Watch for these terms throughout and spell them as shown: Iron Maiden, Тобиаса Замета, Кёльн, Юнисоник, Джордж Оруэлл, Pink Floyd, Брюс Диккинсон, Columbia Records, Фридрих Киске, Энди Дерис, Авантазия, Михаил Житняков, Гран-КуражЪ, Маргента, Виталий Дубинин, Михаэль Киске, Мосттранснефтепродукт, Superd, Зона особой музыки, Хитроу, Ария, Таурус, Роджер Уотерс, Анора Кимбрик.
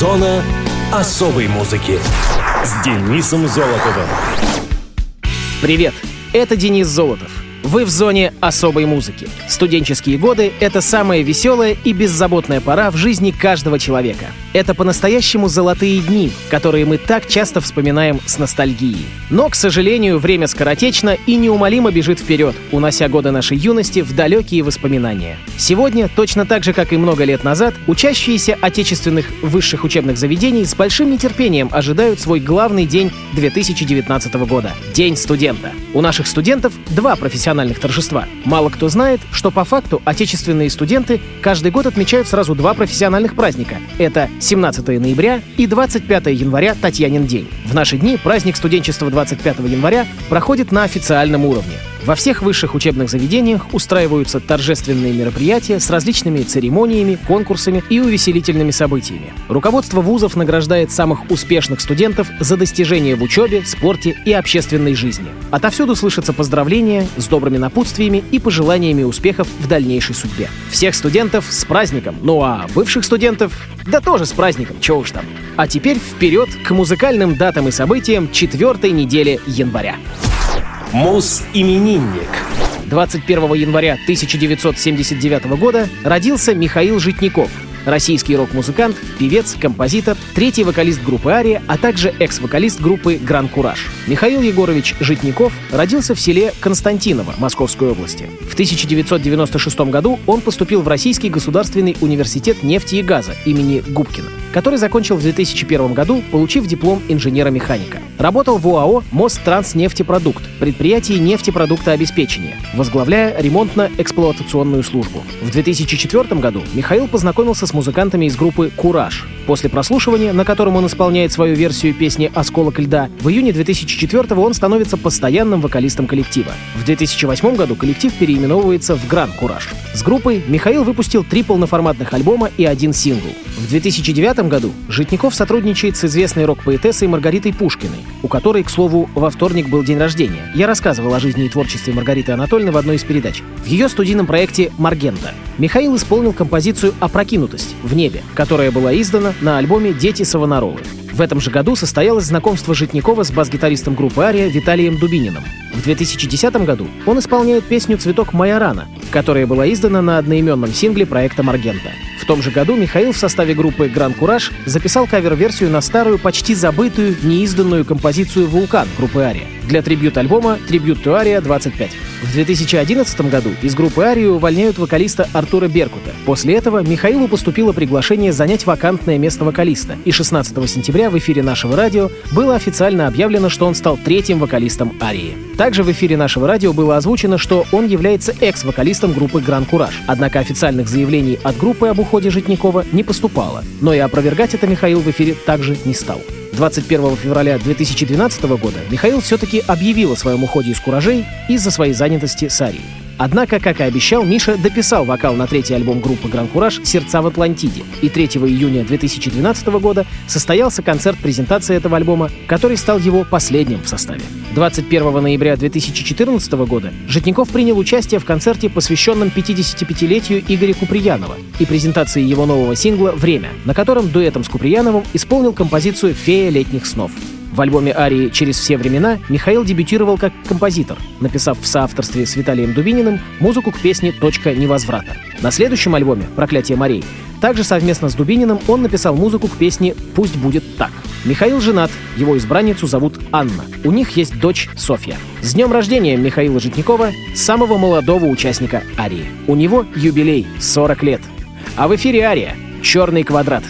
Зона особой музыки с Денисом Золотовым. Привет, это Денис Золотов. Вы в зоне особой музыки. Студенческие годы — это самая веселая и беззаботная пора в жизни каждого человека. Это по-настоящему золотые дни, которые мы так часто вспоминаем с ностальгией. Но, к сожалению, время скоротечно и неумолимо бежит вперед, унося годы нашей юности в далекие воспоминания. Сегодня, точно так же, как и много лет назад, учащиеся отечественных высших учебных заведений с большим нетерпением ожидают свой главный день 2019 года — День студента. У наших студентов два профессиональных торжества. Мало кто знает, что по факту отечественные студенты каждый год отмечают сразу два профессиональных праздника. Это 17 ноября и 25 января Татьянин день. В наши дни праздник студенчества 25 января проходит на официальном уровне. Во всех высших учебных заведениях устраиваются торжественные мероприятия с различными церемониями, конкурсами и увеселительными событиями. Руководство вузов награждает самых успешных студентов за достижения в учебе, спорте и общественной жизни. Отовсюду слышатся поздравления с добрыми напутствиями и пожеланиями успехов в дальнейшей судьбе. Всех студентов с праздником, ну а бывших студентов да тоже с праздником, чего уж там. А теперь вперед к музыкальным датам и событиям 4-й недели января. Муз-именинник. 21 января 1979 года родился Михаил Житняков, российский рок-музыкант, певец, композитор, третий вокалист группы «Ария», а также экс-вокалист группы «Гран Куражъ». Михаил Егорович Житняков родился в селе Константиново Московской области. В 1996 году он поступил в Российский государственный университет нефти и газа имени Губкина, который закончил в 2001 году, получив диплом инженера-механика. Работал в ОАО «Мосттранснефтепродукт», предприятии нефтепродуктообеспечения, возглавляя ремонтно-эксплуатационную службу. В 2004 году Михаил познакомился с музыкантами из группы «Кураж». После прослушивания, на котором он исполняет свою версию песни «Осколок льда», в июне 2004-го он становится постоянным вокалистом коллектива. В 2008 году коллектив переименовывается в «Гран Кураж». С группой Михаил выпустил 3 полноформатных альбома и 1 сингл. В 2009 году Житняков сотрудничает с известной рок-поэтессой Маргаритой Пушкиной, у которой, к слову, во вторник был день рождения. Я рассказывал о жизни и творчестве Маргариты Анатольевны в одной из передач. В ее студийном проекте «Маргента» Михаил исполнил композицию «Опрокинутость» в небе, которая была издана на альбоме «Дети Савонаровы». В этом же году состоялось знакомство Житнякова с бас-гитаристом группы «Ария» Виталием Дубининым. В 2010 году он исполняет песню «Цветок майорана», которая была издана на одноименном сингле проекта «Маргента». В том же году Михаил в составе группы «Гран Кураж» записал кавер-версию на старую, почти забытую, неизданную композицию «Вулкан» группы «Ария» для трибьют-альбома «Tribute to Aria 25». В 2011 году из группы «Арию» увольняют вокалиста Артура Беркута. После этого Михаилу поступило приглашение занять вакантное место вокалиста, и 16 сентября в эфире нашего радио было официально объявлено, что он стал третьим вокалистом «Арии». Также в эфире нашего радио было озвучено, что он является экс-вокалистом группы «Гран Кураж». Однако официальных заявлений от группы об уходе Житнякова не поступало, но и опровергать это Михаил в эфире также не стал. 21 февраля 2012 года Михаил все-таки объявил о своем уходе из «Куражей» из-за своей занятости с «Арией». Однако, как и обещал, Миша дописал вокал на третий альбом группы «Гран Кураж» «Сердца в Атлантиде», и 3 июня 2012 года состоялся концерт-презентация этого альбома, который стал его последним в составе. 21 ноября 2014 года Житняков принял участие в концерте, посвященном 55-летию Игоря Куприянова и презентации его нового сингла «Время», на котором дуэтом с Куприяновым исполнил композицию «Фея летних снов». В альбоме «Арии» «Через все времена» Михаил дебютировал как композитор, написав в соавторстве с Виталием Дубининым музыку к песне «Точка невозврата». На следующем альбоме «Проклятие морей» также совместно с Дубининым он написал музыку к песне «Пусть будет так». Михаил женат, его избранницу зовут Анна. У них есть дочь Софья. С днем рождения Михаила Житнякова, самого молодого участника «Арии». У него юбилей — 40 лет. А в эфире «Ария» «Черный квадрат».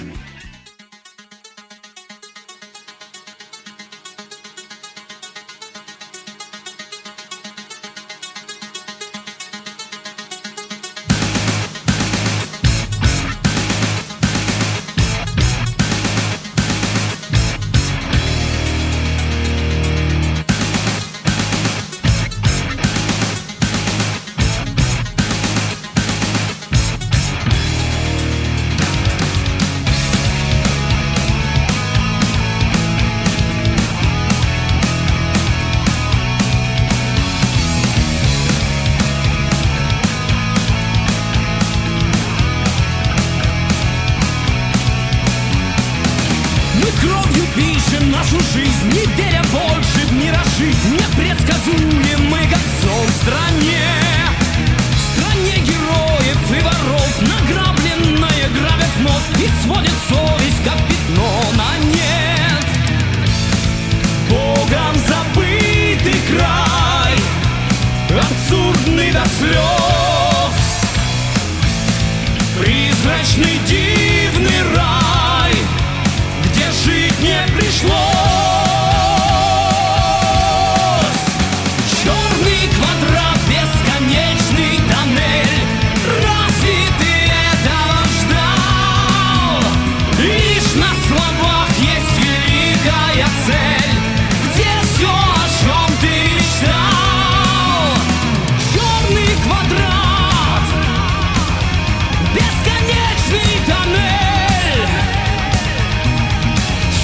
кровью пишем нашу жизнь, не веря больше в миражи, непредсказуемы, как сон в стране. В стране героев и воров, награбленное грабят вновь, и сводит совесть, как пятно на нет. Богом забытый край, абсурдный до слез, призрачный дивный рай, где жить не пришлось. Черный квадрат, бесконечный тоннель, разве ты этого ждал? Лишь на словах есть великая цель, где все, о чем ты мечтал. Черный квадрат, бесконечный тоннель,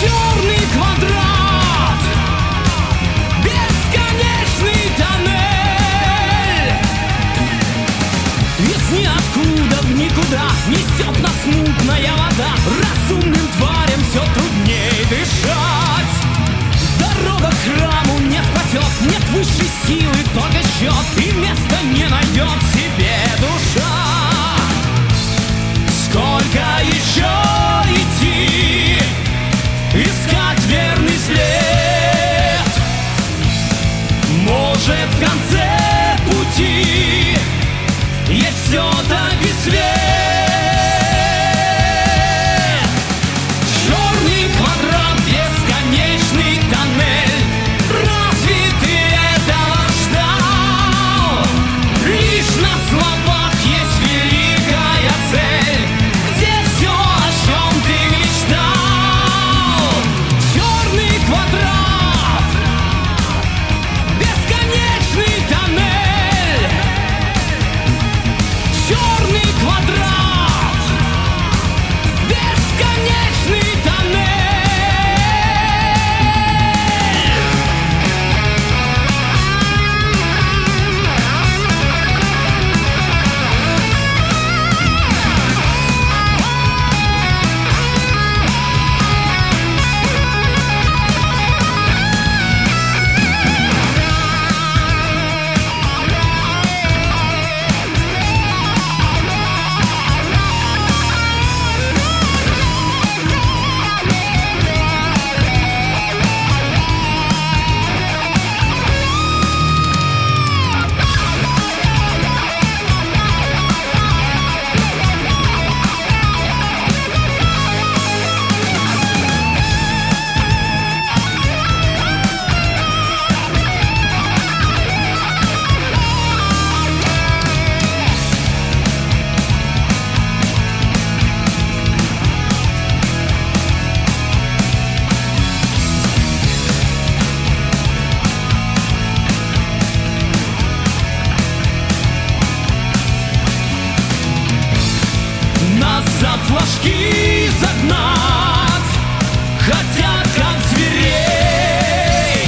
черный квадрат, бесконечный тоннель. Из ниоткуда в никуда несет нас мутная вода, разумным тварям все труднее дышать. Дорога к храму не спасет, нет высшей силы, только счет, и места не найдет себе душа. Сколько еще идти, искать верный след? Может, в конце пути есть все-таки свет? Черный квадрат, бесконечный тоннель, разве ты этого ждал? Лишь на словах есть великая цель, где все, о чем ты мечтал. Черный квадрат, бесконечный тоннель, черный квадрат, бесконечный тоннель. Нас за флажки загнать хотят, как зверей.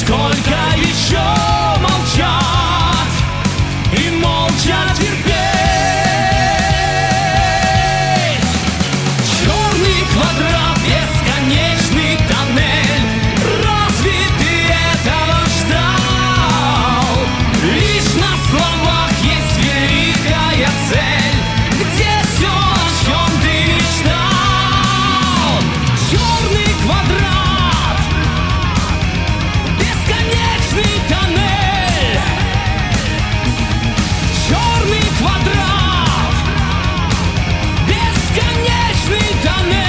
Сколько еще молчать и молча терпеть? Черный квадрат, бесконечный тоннель, разве ты этого ждал? Лишь на словах есть великая цель, где все, о чем ты мечтал. Черный квадрат, бесконечный тоннель, черный квадрат, бесконечный тоннель.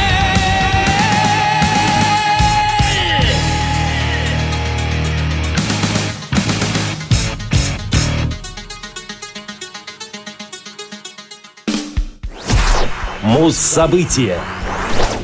Муз-события.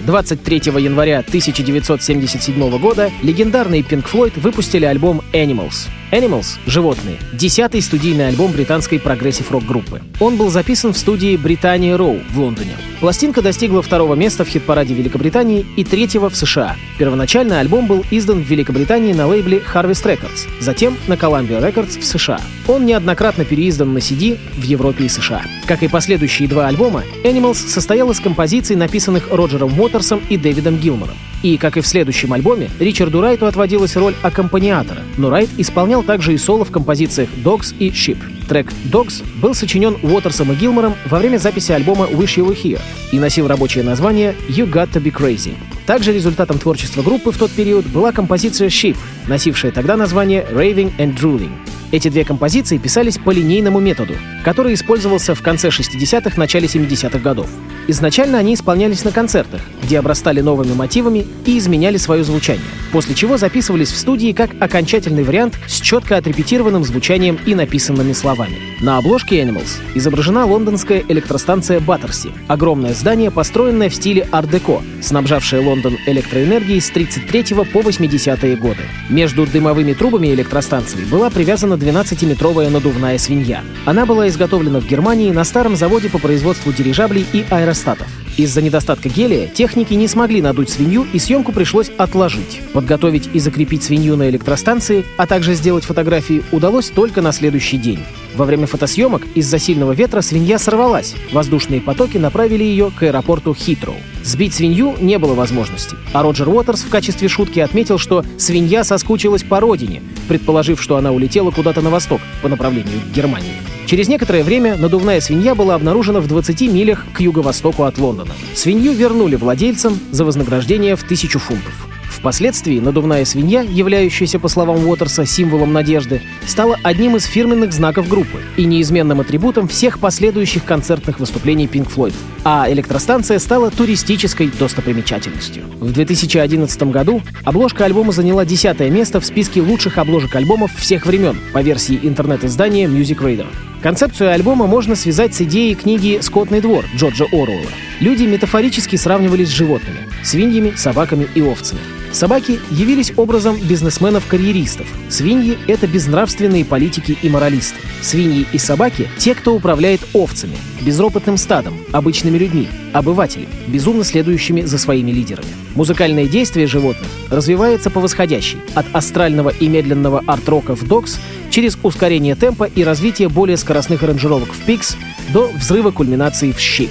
23 января 1977 года легендарные Pink Floyd выпустили альбом Animals. Animals — «Животные» — 10-й студийный альбом британской прогрессив-рок-группы. Он был записан в студии «Британия Роу» в Лондоне. Пластинка достигла 2-го места в хит-параде Великобритании и 3-го в США. Первоначально альбом был издан в Великобритании на лейбле Harvest Records, затем на Columbia Records в США. Он неоднократно переиздан на CD в Европе и США. Как и последующие два альбома, Animals состоял из композиций, написанных Роджером Уотерсом и Дэвидом Гилмором. И, как и в следующем альбоме, Ричарду Райту отводилась роль аккомпаниатора, но Райт исполнял также и соло в композициях «Dogs» и «Ship». Трек «Dogs» был сочинен Уотерсом и Гилмором во время записи альбома «Wish You Were Here» и носил рабочее название «You Gotta Be Crazy». Также результатом творчества группы в тот период была композиция «Ship», носившая тогда название «Raving and Drooling». Эти две композиции писались по линейному методу, который использовался в конце 60-х, начале 70-х годов. Изначально они исполнялись на концертах, где обрастали новыми мотивами и изменяли свое звучание, после чего записывались в студии как окончательный вариант с четко отрепетированным звучанием и написанными словами. На обложке Animals изображена лондонская электростанция Баттерси, огромное здание, построенное в стиле ар-деко, снабжавшее Лондон электроэнергией с 1933 по 80-е годы. Между дымовыми трубами электростанции была привязана 12-метровая надувная свинья. Она была изготовлена в Германии на старом заводе по производству дирижаблей и аэростатов. Из-за недостатка гелия техники не смогли надуть свинью, и съемку пришлось отложить. Подготовить и закрепить свинью на электростанции, а также сделать фотографии, удалось только на следующий день. Во время фотосъемок из-за сильного ветра свинья сорвалась, воздушные потоки направили ее к аэропорту Хитроу. Сбить свинью не было возможности, а Роджер Уотерс в качестве шутки отметил, что свинья соскучилась по родине, предположив, что она улетела куда-то на восток по направлению к Германии. Через некоторое время надувная свинья была обнаружена в 20 милях к юго-востоку от Лондона. Свинью вернули владельцам за вознаграждение в 1000 фунтов. Впоследствии надувная свинья, являющаяся, по словам Уотерса, символом надежды, стала одним из фирменных знаков группы и неизменным атрибутом всех последующих концертных выступлений Pink Floyd, а электростанция стала туристической достопримечательностью. В 2011 году обложка альбома заняла 10-е место в списке лучших обложек альбомов всех времен по версии интернет-издания Music Radar. Концепцию альбома можно связать с идеей книги «Скотный двор» Джорджа Оруэлла. Люди метафорически сравнивались с животными — свиньями, собаками и овцами. Собаки явились образом бизнесменов-карьеристов. Свиньи — это безнравственные политики и моралисты. Свиньи и собаки — те, кто управляет овцами, безропотным стадом, обычными людьми, обывателями, безумно следующими за своими лидерами. Музыкальное действие животных развивается по восходящей, от астрального и медленного арт-рока в «Dogs» через ускорение темпа и развитие более скоростных аранжировок в «Pigs» до взрыва кульминации в «Sheep».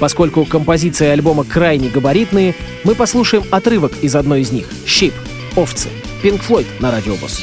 Поскольку композиции альбома крайне габаритные, мы послушаем отрывок из одной из них — «Sheep» — «Овцы» — Pink Floyd на радиобус.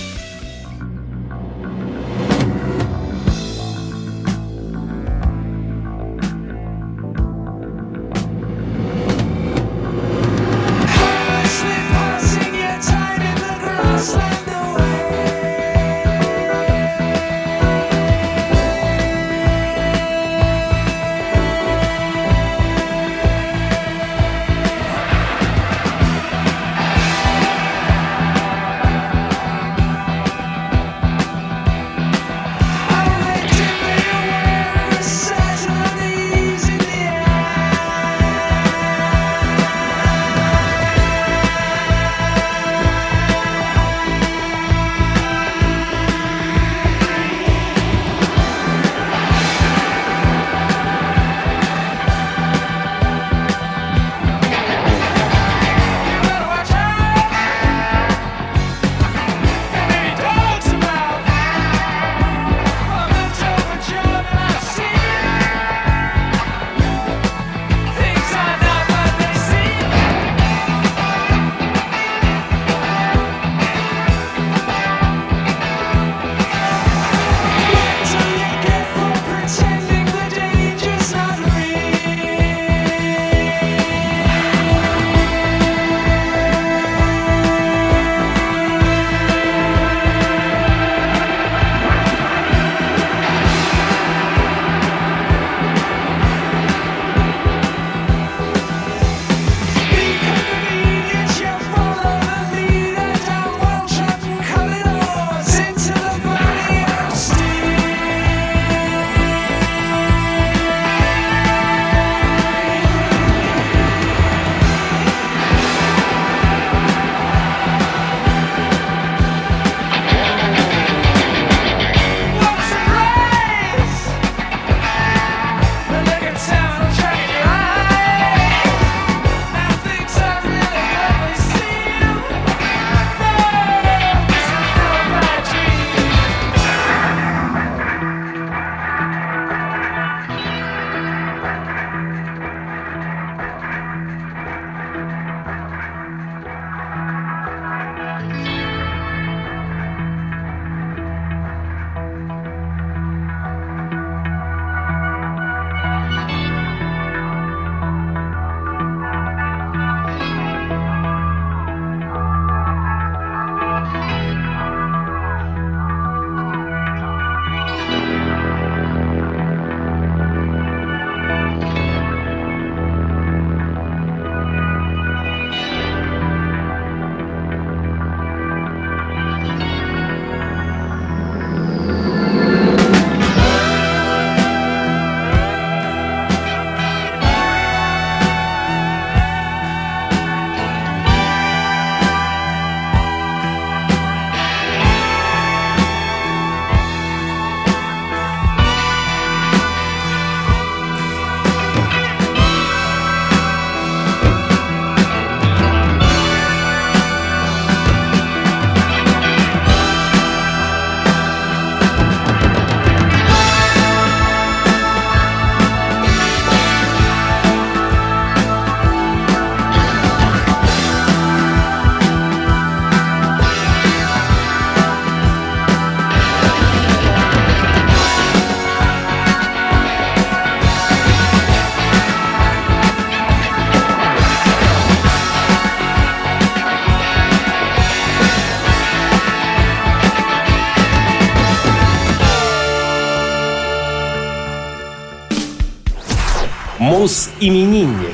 Хаус-именинник.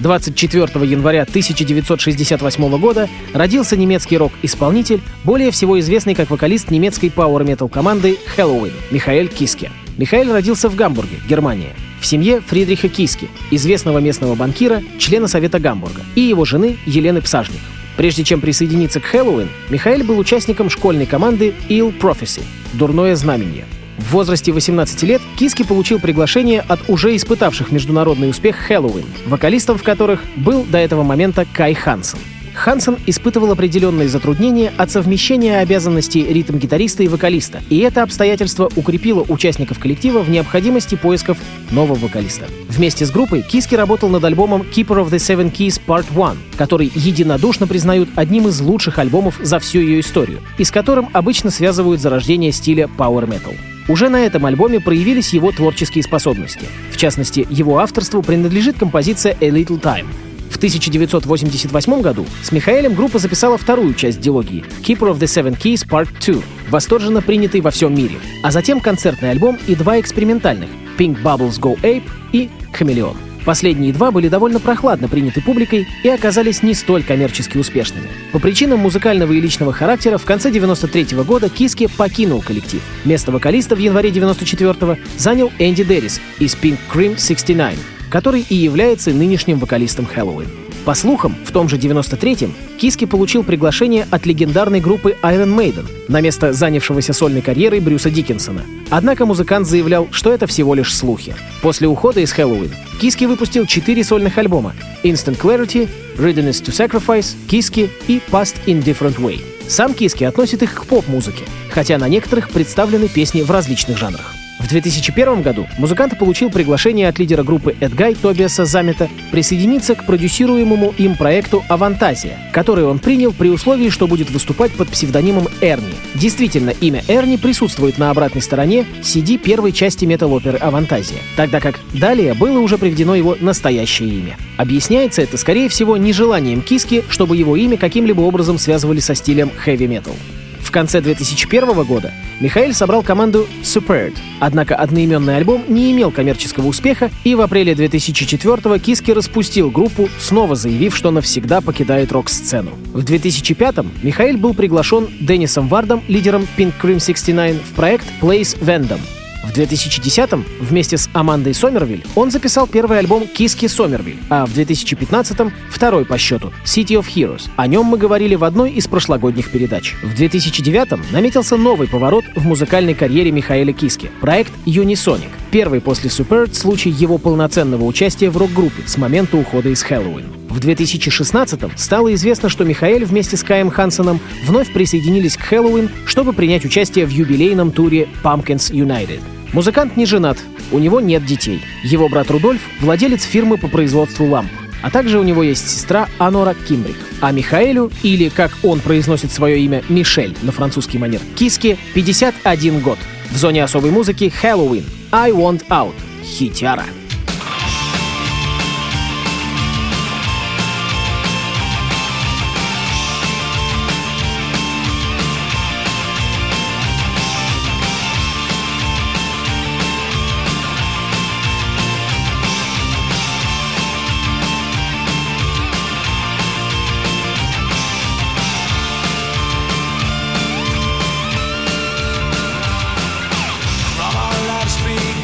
24 января 1968 года родился немецкий рок-исполнитель, более всего известный как вокалист немецкой пауэр-метал команды Helloween Михаэль Киске. Михаэль родился в Гамбурге, Германия, в семье Фридриха Киске, известного местного банкира, члена Совета Гамбурга, и его жены Елены Псажник. Прежде чем присоединиться к Helloween, Михаэль был участником школьной команды Ill Prophecy — «Дурное знамение». В возрасте 18 лет Киске получил приглашение от уже испытавших международный успех Helloween, вокалистом в которых был до этого момента Кай Хансен. Хансен испытывал определенные затруднения от совмещения обязанностей ритм-гитариста и вокалиста, и это обстоятельство укрепило участников коллектива в необходимости поисков нового вокалиста. Вместе с группой Киске работал над альбомом Keeper of the Seven Keys Part 1, который единодушно признают одним из лучших альбомов за всю ее историю, и с которым обычно связывают зарождение стиля Power Metal. Уже на этом альбоме проявились его творческие способности. В частности, его авторству принадлежит композиция «A Little Time». В 1988 году с Михаэлем группа записала вторую часть дилогии «Keeper of the Seven Keys Part 2», восторженно принятый во всем мире, а затем концертный альбом и два экспериментальных «Pink Bubbles Go Ape» и «Хамелеон». Последние два были довольно прохладно приняты публикой и оказались не столь коммерчески успешными. По причинам музыкального и личного характера в конце 1993 года Киске покинул коллектив. Место вокалиста в январе 1994 занял Энди Дерис из Pink Cream 69, который и является нынешним вокалистом Helloween. По слухам, в том же 1993-м Киске получил приглашение от легендарной группы Iron Maiden на место занявшегося сольной карьерой Брюса Диккинсона. Однако музыкант заявлял, что это всего лишь слухи. После ухода из Helloween Киске выпустил 4 сольных альбома «Instant Clarity», «Readiness to Sacrifice», «Киске» и «Past in Different Way». Сам Киске относит их к поп-музыке, хотя на некоторых представлены песни в различных жанрах. В 2001 году музыкант получил приглашение от лидера группы Эдгай Тобиаса Замета присоединиться к продюсируемому им проекту «Авантазия», который он принял при условии, что будет выступать под псевдонимом Эрни. Действительно, имя Эрни присутствует на обратной стороне CD первой части метал-оперы «Авантазия», тогда как далее было уже приведено его настоящее имя. Объясняется это, скорее всего, нежеланием Киске, чтобы его имя каким-либо образом связывали со стилем хэви-метал. В конце 2001 года Михаэль собрал команду Superd, однако одноименный альбом не имел коммерческого успеха, и в апреле 2004 Киске распустил группу, снова заявив, что навсегда покидает рок-сцену. В 2005-м Михаэль был приглашен Денисом Вардом, лидером Pink Cream 69, в проект Place Vendome. В 2010-м вместе с Амандой Сомервиль он записал первый альбом «Киске Сомервиль», а в 2015-м второй по счету «City of Heroes». О нем мы говорили в одной из прошлогодних передач. В 2009-м наметился новый поворот в музыкальной карьере Михаэля Киске — проект «Юнисоник», первый после «Superd» случай его полноценного участия в рок-группе с момента ухода из Helloween. В 2016-м стало известно, что Михаэль вместе с Каем Хансеном вновь присоединились к Helloween, чтобы принять участие в юбилейном туре Pumpkins United. Музыкант не женат, у него нет детей. Его брат Рудольф — владелец фирмы по производству ламп, а также у него есть сестра Анора Кимбрик. А Михаэлю, или, как он произносит свое имя, Мишель на французский манер, Киске, 51 год. В зоне особой музыки Helloween «I Want Out» — хитяра.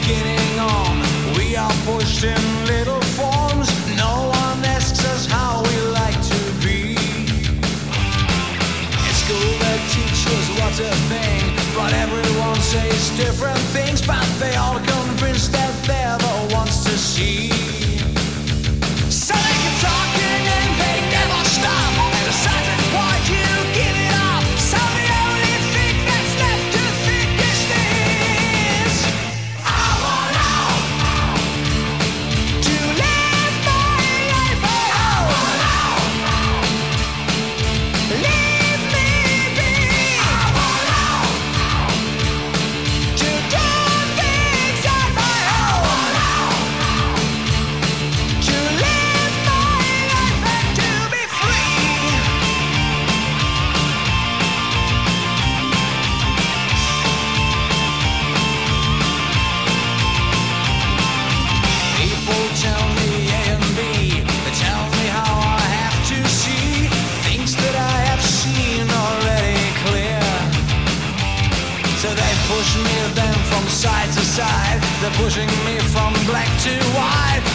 Beginning on, we are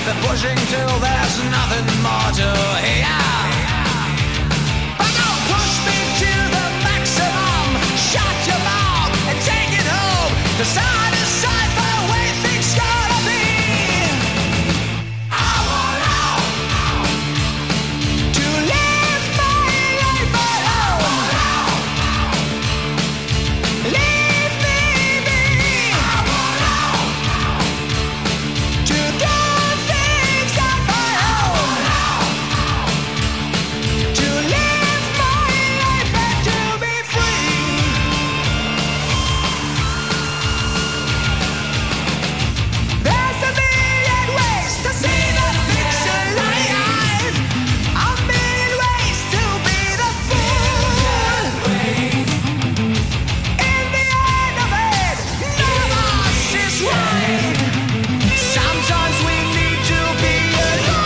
the pushing till there's nothing more to hear. But don't push me to the maximum. Shut your mouth and take it home. The side is side by the way things gotta be. I want out to live my life alone. Leave me be. I want out to do things on my own. To live my life and to be free. There's a million ways to see the things you like. A million ways to be the fool. In the end of it, none of us is right. Sometimes we need to be alone.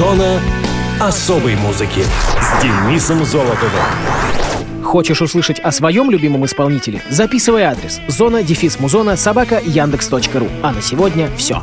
Зона особой музыки с Денисом Золотовым. Хочешь услышать о своем любимом исполнителе? Записывай адрес: zona-muzona@yandex.ru. А на сегодня все.